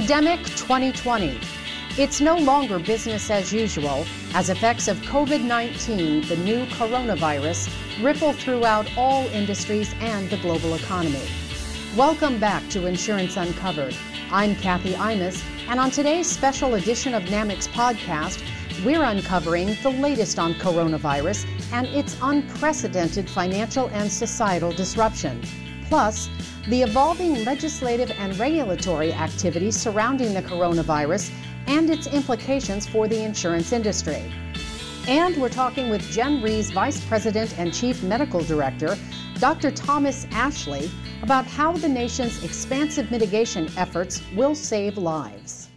Pandemic 2020. It's no longer business as usual as effects of COVID-19, the new coronavirus, ripple throughout all industries and the global economy. Welcome back to Insurance Uncovered. I'm Kathy Imus, and on today's special edition of NAMIC's podcast, we're uncovering the latest on coronavirus and its unprecedented financial and societal disruption. Plus, the evolving legislative and regulatory activity surrounding the coronavirus and its implications for the insurance industry. And we're talking with Gen Re's Vice President and Chief Medical Director, Dr. Thomas Ashley, about how the nation's expansive mitigation efforts will save lives.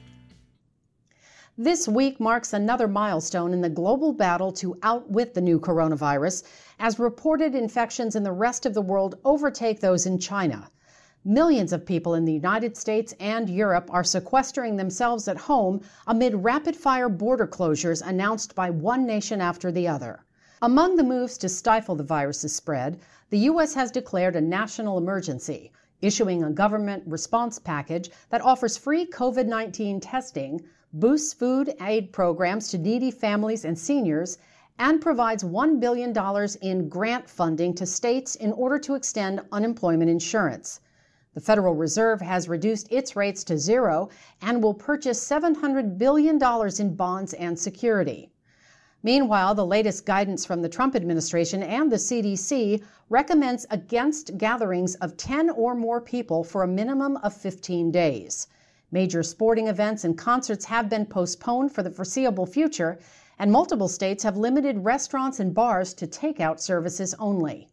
This week marks another milestone in the global battle to outwit the new coronavirus, as reported infections in the rest of the world overtake those in China. Millions of people in the United States and Europe are sequestering themselves at home amid rapid-fire border closures announced by one nation after the other. Among the moves to stifle the virus's spread, the U.S. has declared a national emergency, issuing a government response package that offers free COVID-19 testing, boosts food aid programs to needy families and seniors, and provides $1 billion in grant funding to states in order to extend unemployment insurance. The Federal Reserve has reduced its rates to zero and will purchase $700 billion in bonds and security. Meanwhile, the latest guidance from the Trump administration and the CDC recommends against gatherings of 10 or more people for a minimum of 15 days. Major sporting events and concerts have been postponed for the foreseeable future, and multiple states have limited restaurants and bars to takeout services only.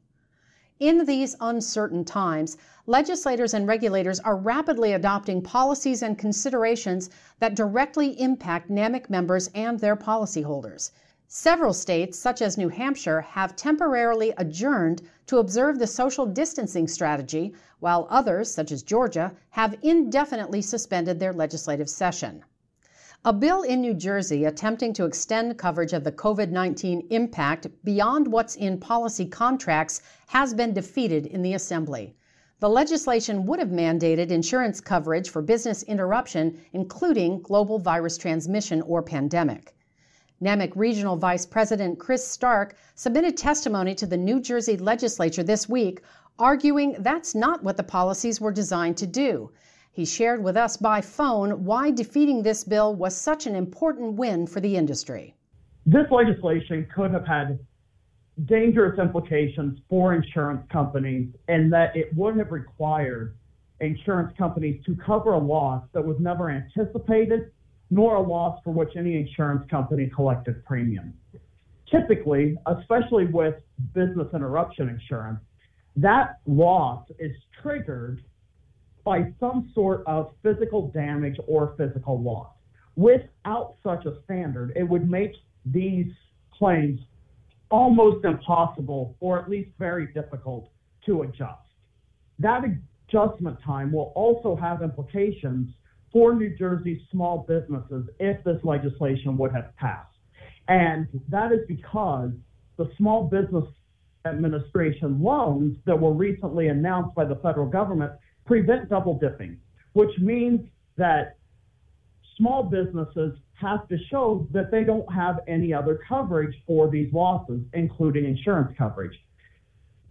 In these uncertain times, legislators and regulators are rapidly adopting policies and considerations that directly impact NAMIC members and their policyholders. Several states, such as New Hampshire, have temporarily adjourned to observe the social distancing strategy, while others, such as Georgia, have indefinitely suspended their legislative session. A bill in New Jersey attempting to extend coverage of the COVID-19 impact beyond what's in policy contracts has been defeated in the Assembly. The legislation would have mandated insurance coverage for business interruption, including global virus transmission or pandemic. NAMIC Regional Vice President Chris Stark submitted testimony to the New Jersey legislature this week, arguing that's not what the policies were designed to do. He shared with us by phone why defeating this bill was such an important win for the industry. This legislation could have had dangerous implications for insurance companies in that it would have required insurance companies to cover a loss that was never anticipated, nor a loss for which any insurance company collected premium. Typically, especially with business interruption insurance, that loss is triggered by some sort of physical damage or physical loss. Without such a standard, it would make these claims almost impossible, or at least very difficult to adjust. That adjustment time will also have implications for New Jersey's small businesses if this legislation would have passed. And that is because the Small Business Administration loans that were recently announced by the federal government prevent double dipping, which means that small businesses have to show that they don't have any other coverage for these losses, including insurance coverage.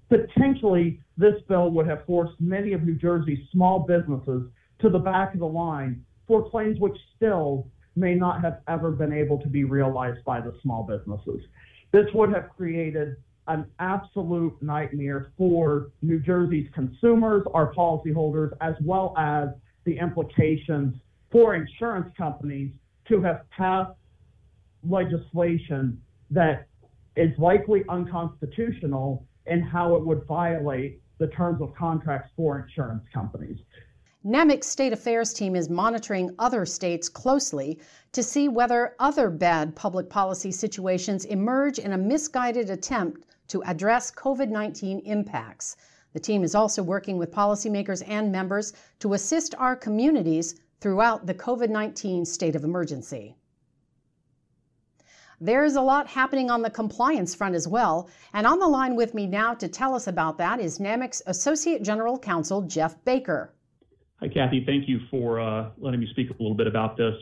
Potentially, this bill would have forced many of New Jersey's small businesses to the back of the line for claims which still may not have ever been able to be realized by the small businesses. This would have created an absolute nightmare for New Jersey's consumers, our policyholders, as well as the implications for insurance companies to have passed legislation that is likely unconstitutional and how it would violate the terms of contracts for insurance companies. NAMIC's State Affairs team is monitoring other states closely to see whether other bad public policy situations emerge in a misguided attempt to address COVID-19 impacts. The team is also working with policymakers and members to assist our communities throughout the COVID-19 state of emergency. There is a lot happening on the compliance front as well, and on the line with me now to tell us about that is NAMIC's Associate General Counsel Jeff Baker. Hi, Kathy. Thank you for letting me speak a little bit about this.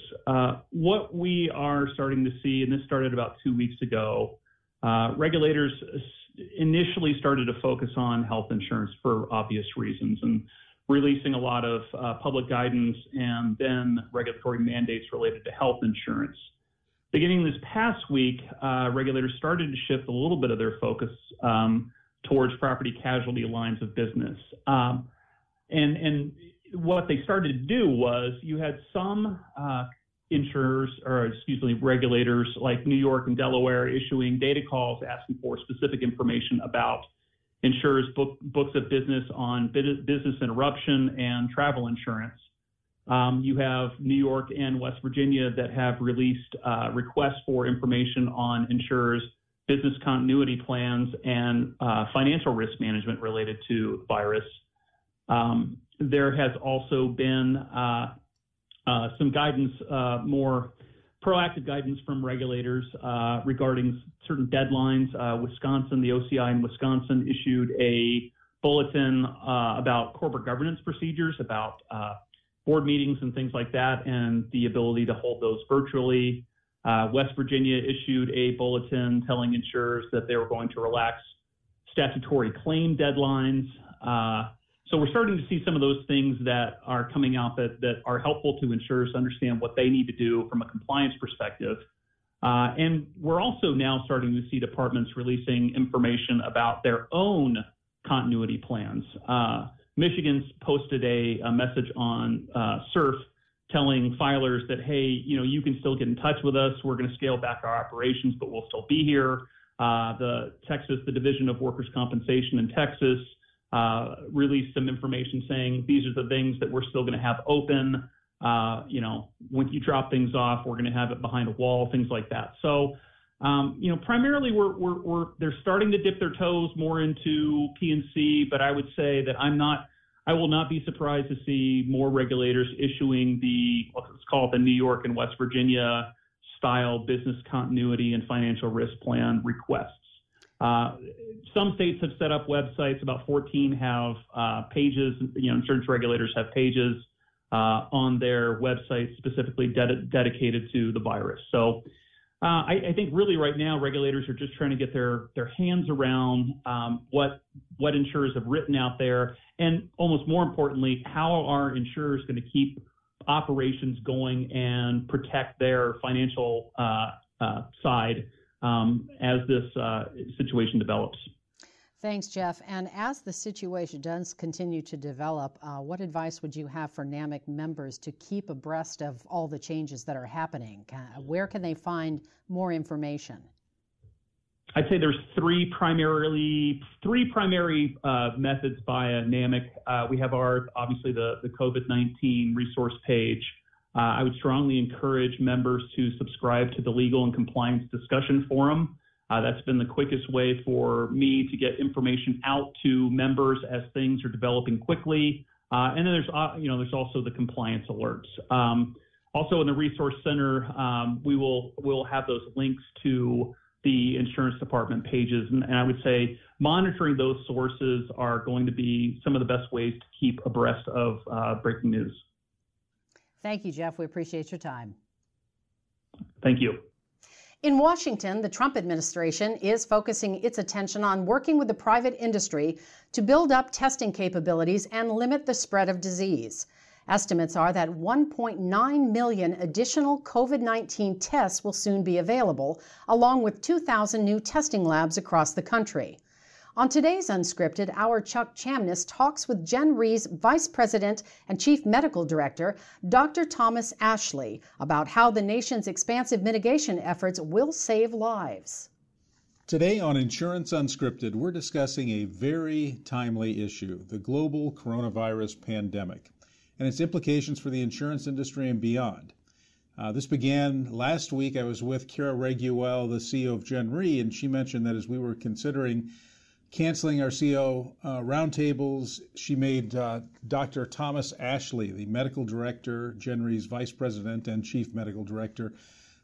What we are starting to see, and this started about 2 weeks ago, regulators initially started to focus on health insurance for obvious reasons and releasing a lot of public guidance and then regulatory mandates related to health insurance. Beginning this past week, regulators started to shift a little bit of their focus towards property casualty lines of business. And what they started to do was you had some regulators like New York and Delaware issuing data calls asking for specific information about insurers' books of business on business interruption and travel insurance. You have New York and West Virginia that have released requests for information on insurers' business continuity plans and financial risk management related to virus. There has also been some guidance, more proactive guidance from regulators regarding certain deadlines. Wisconsin, the OCI in Wisconsin issued a bulletin about corporate governance procedures, about board meetings and things like that, and the ability to hold those virtually. West Virginia issued a bulletin telling insurers that they were going to relax statutory claim deadlines. So we're starting to see some of those things that are coming out that are helpful to insurers to understand what they need to do from a compliance perspective. And we're also now starting to see departments releasing information about their own continuity plans. Michigan's posted a message on SURF telling filers that, hey, you can still get in touch with us. We're going to scale back our operations, but we'll still be here. The Division of Workers' Compensation in Texas, released some information saying these are the things that we're still going to have open. When you drop things off, we're going to have it behind a wall, things like that. So, primarily they're starting to dip their toes more into P&C, but I would say that I will not be surprised to see more regulators issuing let's call it the New York and West Virginia style business continuity and financial risk plan requests. Some states have set up websites. About 14 have pages. Insurance regulators have pages on their websites specifically dedicated to the virus. So I think really right now regulators are just trying to get their hands around what insurers have written out there, and almost more importantly, how are insurers going to keep operations going and protect their financial side as this situation develops. Thanks, Jeff. And as the situation does continue to develop, what advice would you have for NAMIC members to keep abreast of all the changes that are happening? Where can they find more information? I'd say there's three primary methods by NAMIC. We have obviously the COVID-19 resource page. I would strongly encourage members to subscribe to the Legal and Compliance Discussion Forum. That's been the quickest way for me to get information out to members as things are developing quickly. And then there's also the compliance alerts. Also in the Resource Center, we'll have those links to the insurance department pages. And I would say monitoring those sources are going to be some of the best ways to keep abreast of breaking news. Thank you, Jeff. We appreciate your time. Thank you. In Washington, the Trump administration is focusing its attention on working with the private industry to build up testing capabilities and limit the spread of disease. Estimates are that 1.9 million additional COVID-19 tests will soon be available, along with 2,000 new testing labs across the country. On today's Unscripted, our Chuck Chamness talks with Gen Re's Vice President and Chief Medical Director, Dr. Thomas Ashley, about how the nation's expansive mitigation efforts will save lives. Today on Insurance Unscripted, we're discussing a very timely issue, the global coronavirus pandemic, and its implications for the insurance industry and beyond. This began last week. I was with Kira Reguel, the CEO of Gen Re, and she mentioned that as we were considering canceling our CO roundtables, she made Dr. Thomas Ashley, the medical director, Gen Re's vice president and chief medical director,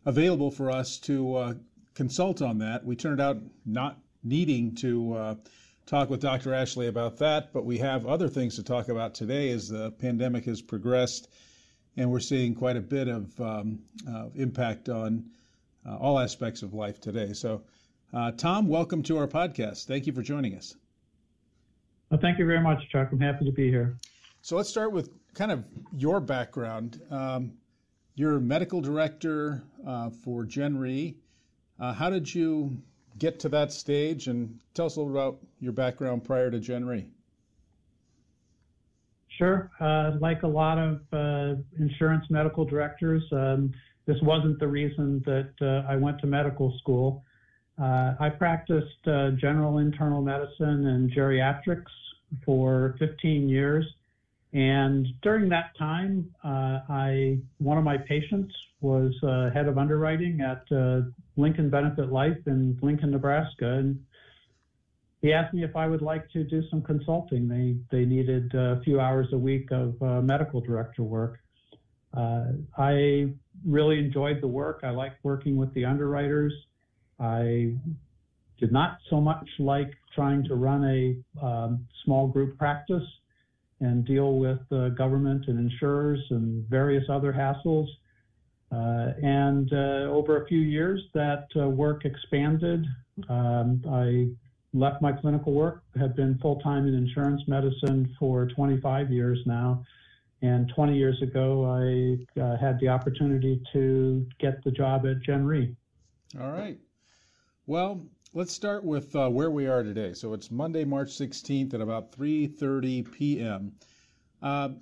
available for us to consult on that. We turned out not needing to talk with Dr. Ashley about that, but we have other things to talk about today as the pandemic has progressed, and we're seeing quite a bit of impact on all aspects of life today. So, Tom, welcome to our podcast. Thank you for joining us. Well, thank you very much, Chuck. I'm happy to be here. So let's start with kind of your background. You're a medical director for Gen Re. How did you get to that stage? And tell us a little about your background prior to Gen Re. Sure. Like a lot of insurance medical directors, this wasn't the reason that I went to medical school. I practiced general internal medicine and geriatrics for 15 years. And during that time, one of my patients was head of underwriting at Lincoln Benefit Life in Lincoln, Nebraska. And he asked me if I would like to do some consulting. They needed a few hours a week of medical director work. I really enjoyed the work. I liked working with the underwriters. I did not so much like trying to run a small group practice and deal with government and insurers and various other hassles. Over a few years, that work expanded. I left my clinical work, have been full-time in insurance medicine for 25 years now. And 20 years ago, I had the opportunity to get the job at Gen Re. All right. Well, let's start with where we are today. So it's Monday, March 16th at about 3:30 p.m. How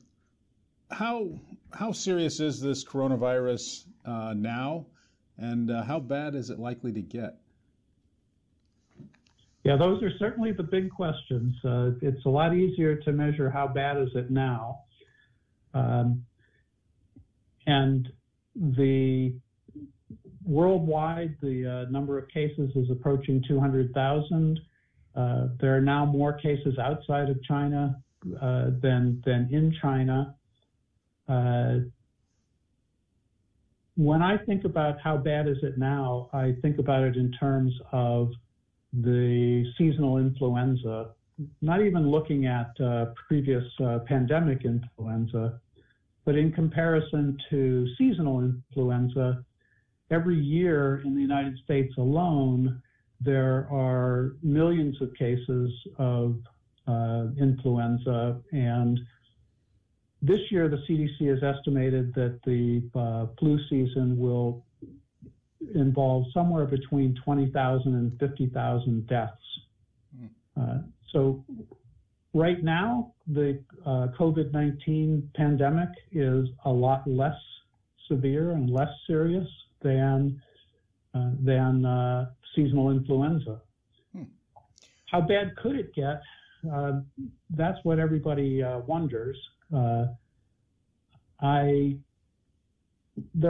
serious is this coronavirus now, and how bad is it likely to get? Yeah, those are certainly the big questions. It's a lot easier to measure how bad is it now. And worldwide, the number of cases is approaching 200,000. There are now more cases outside of China than in China. When I think about how bad is it now, I think about it in terms of the seasonal influenza, not even looking at previous pandemic influenza, but in comparison to seasonal influenza, every year in the United States alone, there are millions of cases of influenza, and this year, the CDC has estimated that the flu season will involve somewhere between 20,000 and 50,000 deaths. So right now, the COVID-19 pandemic is a lot less severe and less serious than seasonal influenza. How bad could it get? That's what everybody wonders. There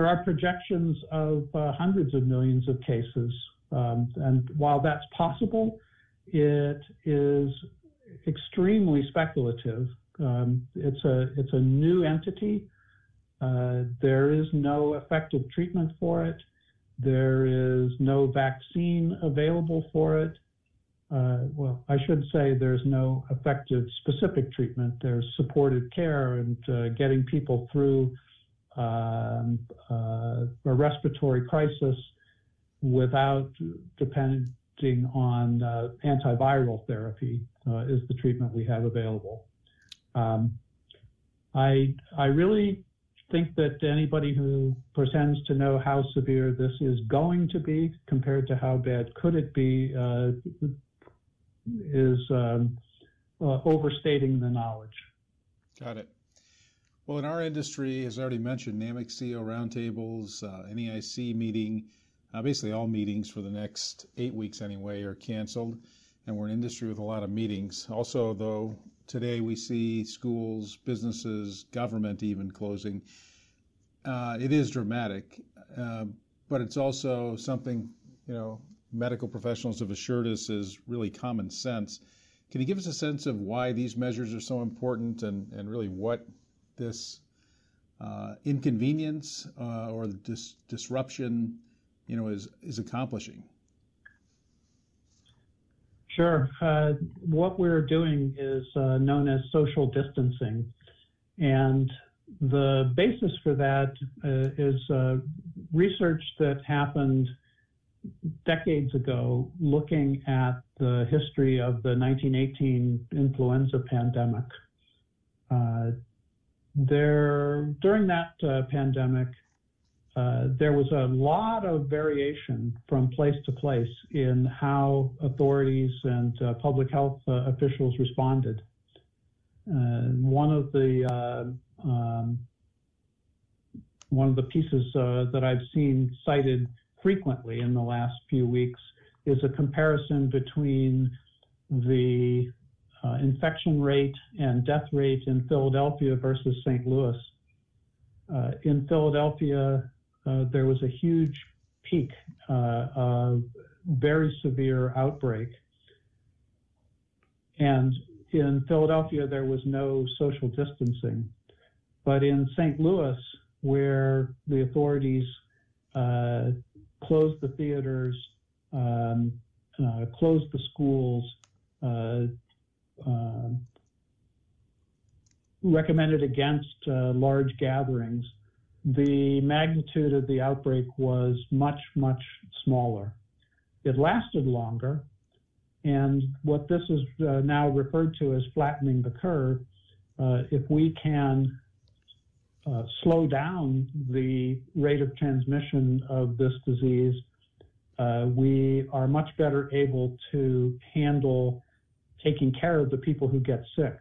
are projections of hundreds of millions of cases, and while that's possible, it is extremely speculative. It's a new entity. There is no effective treatment for it. There is no vaccine available for it. Well, I should say there's no effective specific treatment. There's supportive care and getting people through a respiratory crisis without depending on antiviral therapy is the treatment we have available. I really think that anybody who pretends to know how severe this is going to be compared to how bad could it be is overstating the knowledge. Got it. Well, in our industry, as I already mentioned, NAMIC CEO roundtables, NEIC meeting, basically all meetings for the next 8 weeks anyway are canceled, and we're an industry with a lot of meetings. Also, though, today we see schools, businesses, government even closing. It is dramatic, but it's also something, medical professionals have assured us is really common sense. Can you give us a sense of why these measures are so important and really what this inconvenience or disruption, is accomplishing? Sure. What we're doing is known as social distancing. And the basis for that is research that happened decades ago looking at the history of the 1918 influenza pandemic. During that pandemic, there was a lot of variation from place to place in how authorities and public health officials responded. One of the pieces that I've seen cited frequently in the last few weeks is a comparison between the infection rate and death rate in Philadelphia versus St. Louis. In Philadelphia, there was a huge peak of very severe outbreak. And in Philadelphia, there was no social distancing. But in St. Louis, where the authorities closed the theaters, closed the schools, recommended against large gatherings, the magnitude of the outbreak was much, much smaller. It lasted longer, and what this is now referred to as flattening the curve, if we can slow down the rate of transmission of this disease, we are much better able to handle taking care of the people who get sick.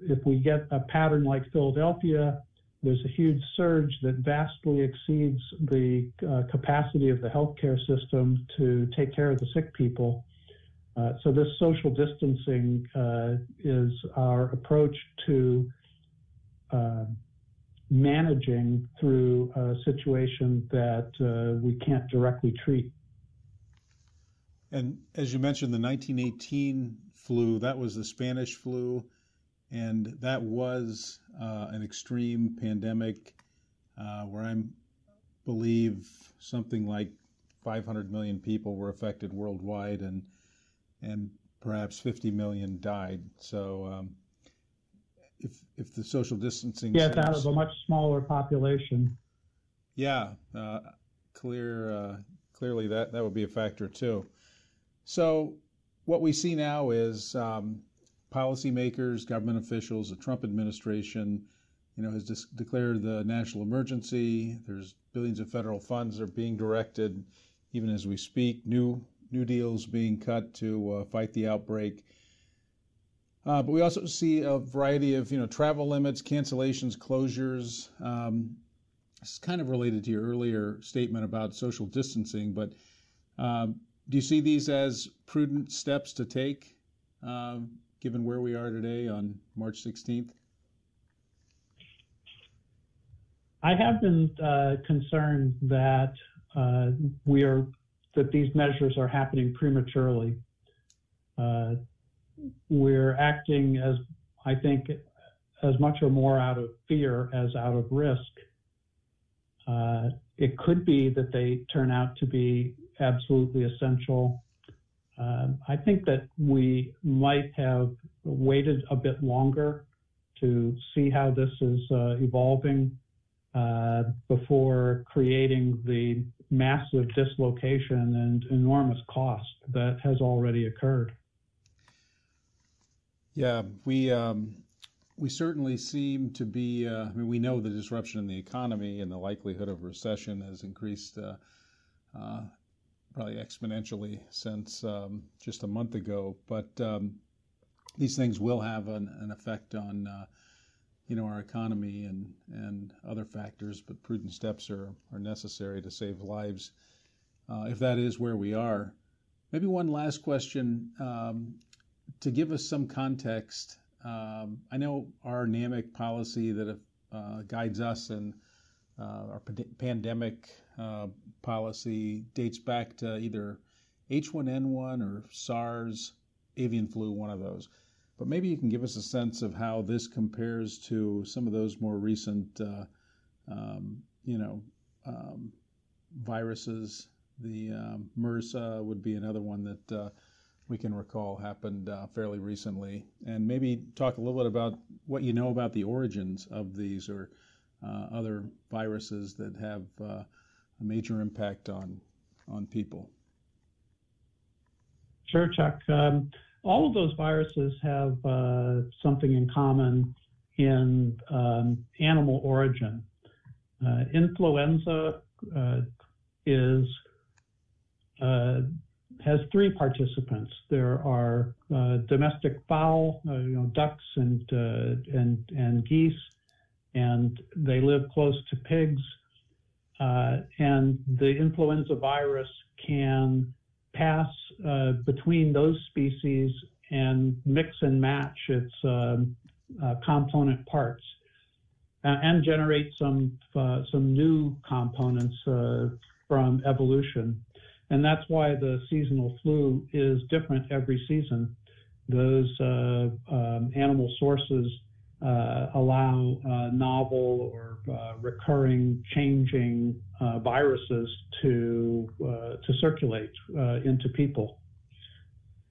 If we get a pattern like Philadelphia, there's a huge surge that vastly exceeds the capacity of the healthcare system to take care of the sick people. So this social distancing is our approach to managing through a situation that we can't directly treat. And as you mentioned, the 1918 flu, that was the Spanish flu, and that was an extreme pandemic where I believe something like 500 million people were affected worldwide, and perhaps 50 million died. So if the social distancing... Yeah, out of a much smaller population. Yeah, clearly that would be a factor too. So what we see now is policymakers, government officials, the Trump administration, has declared the national emergency. There's billions of federal funds that are being directed, even as we speak. New deals being cut to fight the outbreak. But we also see a variety of travel limits, cancellations, closures. It's kind of related to your earlier statement about social distancing, but do you see these as prudent steps to take, given where we are today on March 16th? I have been concerned that that these measures are happening prematurely. We're acting as, I think, as much or more out of fear as out of risk. It could be that they turn out to be absolutely essential. I think that we might have waited a bit longer to see how this is evolving before creating the massive dislocation and enormous cost that has already occurred. Yeah, we certainly seem to be, we know the disruption in the economy and the likelihood of recession has increased probably exponentially since just a month ago, but these things will have an effect on our economy and other factors, but prudent steps are necessary to save lives if that is where we are. Maybe one last question to give us some context. I know our NAMIC policy that guides us and our pandemic policy dates back to either H1N1 or SARS, avian flu, one of those. But maybe you can give us a sense of how this compares to some of those more recent, viruses. The MRSA would be another one that we can recall happened fairly recently, and maybe talk a little bit about what you know about the origins of these or other viruses that have a major impact on people. Sure, Chuck. All of those viruses have something in common in animal origin. Influenza has three participants. There are domestic fowl, ducks and geese, and they live close to pigs. And the influenza virus can pass between those species and mix and match its component parts, and generate some new components from evolution. And that's why the seasonal flu is different every season. Those animal sources allow novel or recurring, changing viruses to circulate into people.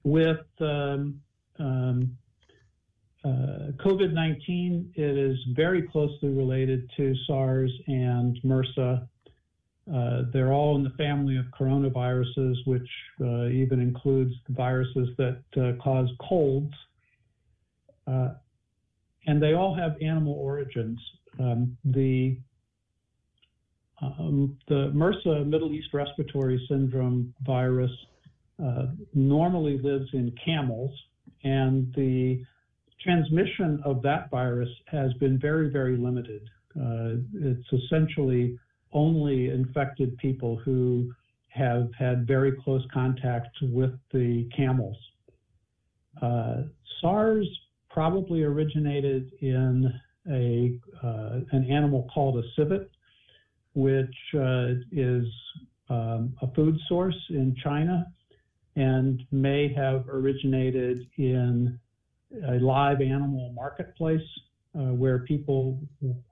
With COVID-19, it is very closely related to SARS and MRSA. They're all in the family of coronaviruses, which even includes the viruses that cause colds. And they all have animal origins. The MRSA, Middle East Respiratory Syndrome virus, normally lives in camels, and the transmission of that virus has been very, very limited. It's essentially only infected people who have had very close contact with the camels. SARS probably originated in an animal called a civet, which is a food source in China, and may have originated in a live animal marketplace where people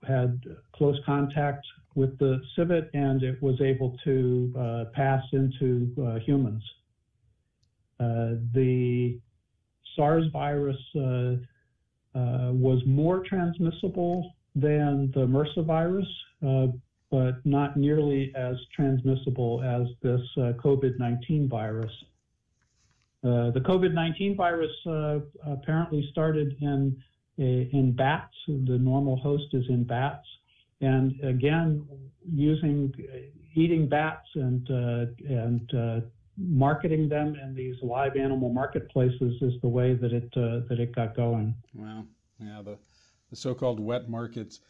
had close contact with the civet, and it was able to pass into humans. The SARS virus was more transmissible than the MRSA virus, but not nearly as transmissible as this COVID-19 virus. The COVID-19 virus apparently started in bats. The normal host is in bats. And again, eating bats and marketing them in these live animal marketplaces is the way that it got going. Wow, yeah, the so-called wet markets.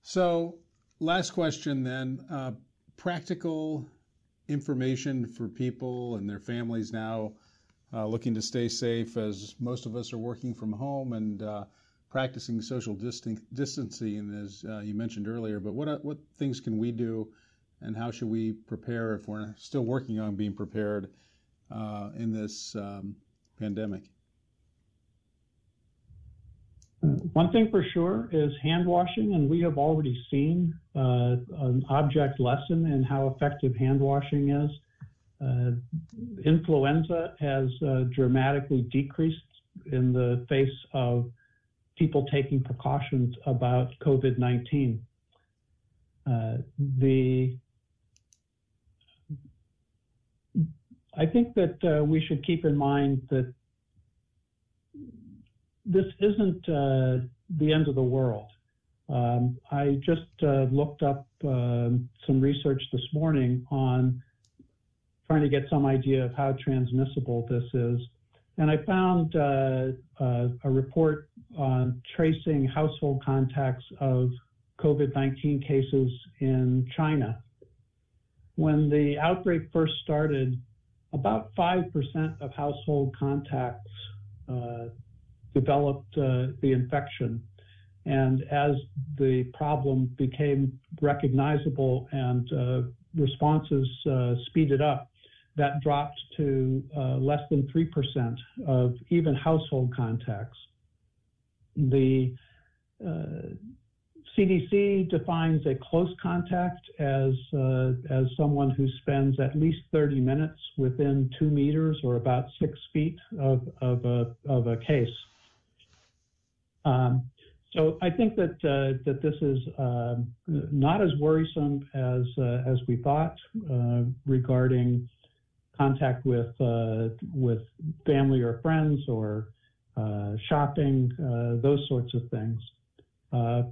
So, last question then: practical information for people and their families now looking to stay safe, as most of us are working from home and practicing social distancing, as you mentioned earlier. But what things can we do, and how should we prepare if we're still working on being prepared in this pandemic? One thing for sure is hand washing, and we have already seen an object lesson in how effective hand washing is. Influenza has dramatically decreased in the face of people taking precautions about COVID-19. I think that we should keep in mind that this isn't the end of the world. I just looked up some research this morning on trying to get some idea of how transmissible this is. And I found a report on tracing household contacts of COVID-19 cases in China. When the outbreak first started, about 5% of household contacts developed the infection. And as the problem became recognizable and responses speeded up, that dropped to less than 3% of even household contacts. The CDC defines a close contact as someone who spends at least 30 minutes within 2 meters or about 6 feet of a case. So I think that that this is not as worrisome as we thought regarding contact with family or friends or shopping, those sorts of things.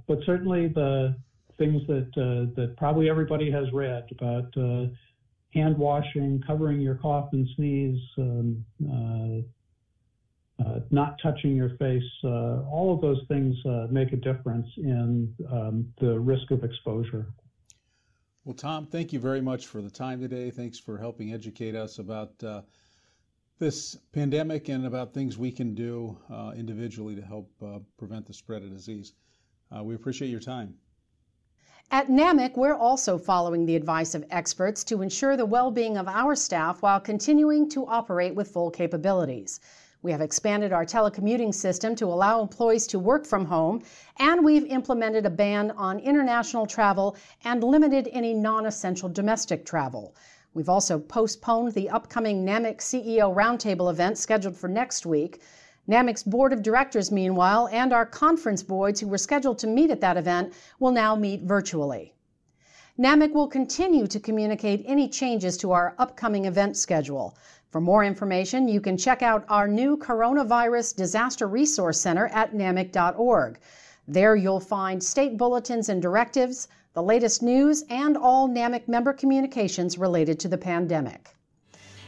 But certainly the things that probably everybody has read about hand washing, covering your cough and sneeze, not touching your face, all of those things make a difference in the risk of exposure. Well, Tom, thank you very much for the time today. Thanks for helping educate us about this pandemic and about things we can do individually to help prevent the spread of disease. We appreciate your time. At NAMIC, we're also following the advice of experts to ensure the well-being of our staff while continuing to operate with full capabilities. We have expanded our telecommuting system to allow employees to work from home, and we've implemented a ban on international travel and limited any non-essential domestic travel. We've also postponed the upcoming NAMIC CEO Roundtable event scheduled for next week. NAMIC's board of directors, meanwhile, and our conference boards who were scheduled to meet at that event will now meet virtually. NAMIC will continue to communicate any changes to our upcoming event schedule. For more information, you can check out our new Coronavirus Disaster Resource Center at namic.org. There you'll find state bulletins and directives, the latest news, and all NAMIC member communications related to the pandemic.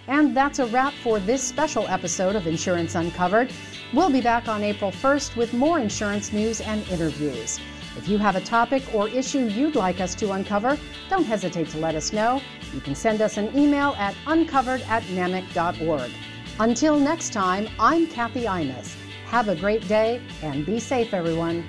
And that's a wrap for this special episode of Insurance Uncovered. We'll be back on April 1st with more insurance news and interviews. If you have a topic or issue you'd like us to uncover, don't hesitate to let us know. You can send us an email at uncovered@namic.org. Until next time, I'm Kathy Imus. Have a great day and be safe, everyone.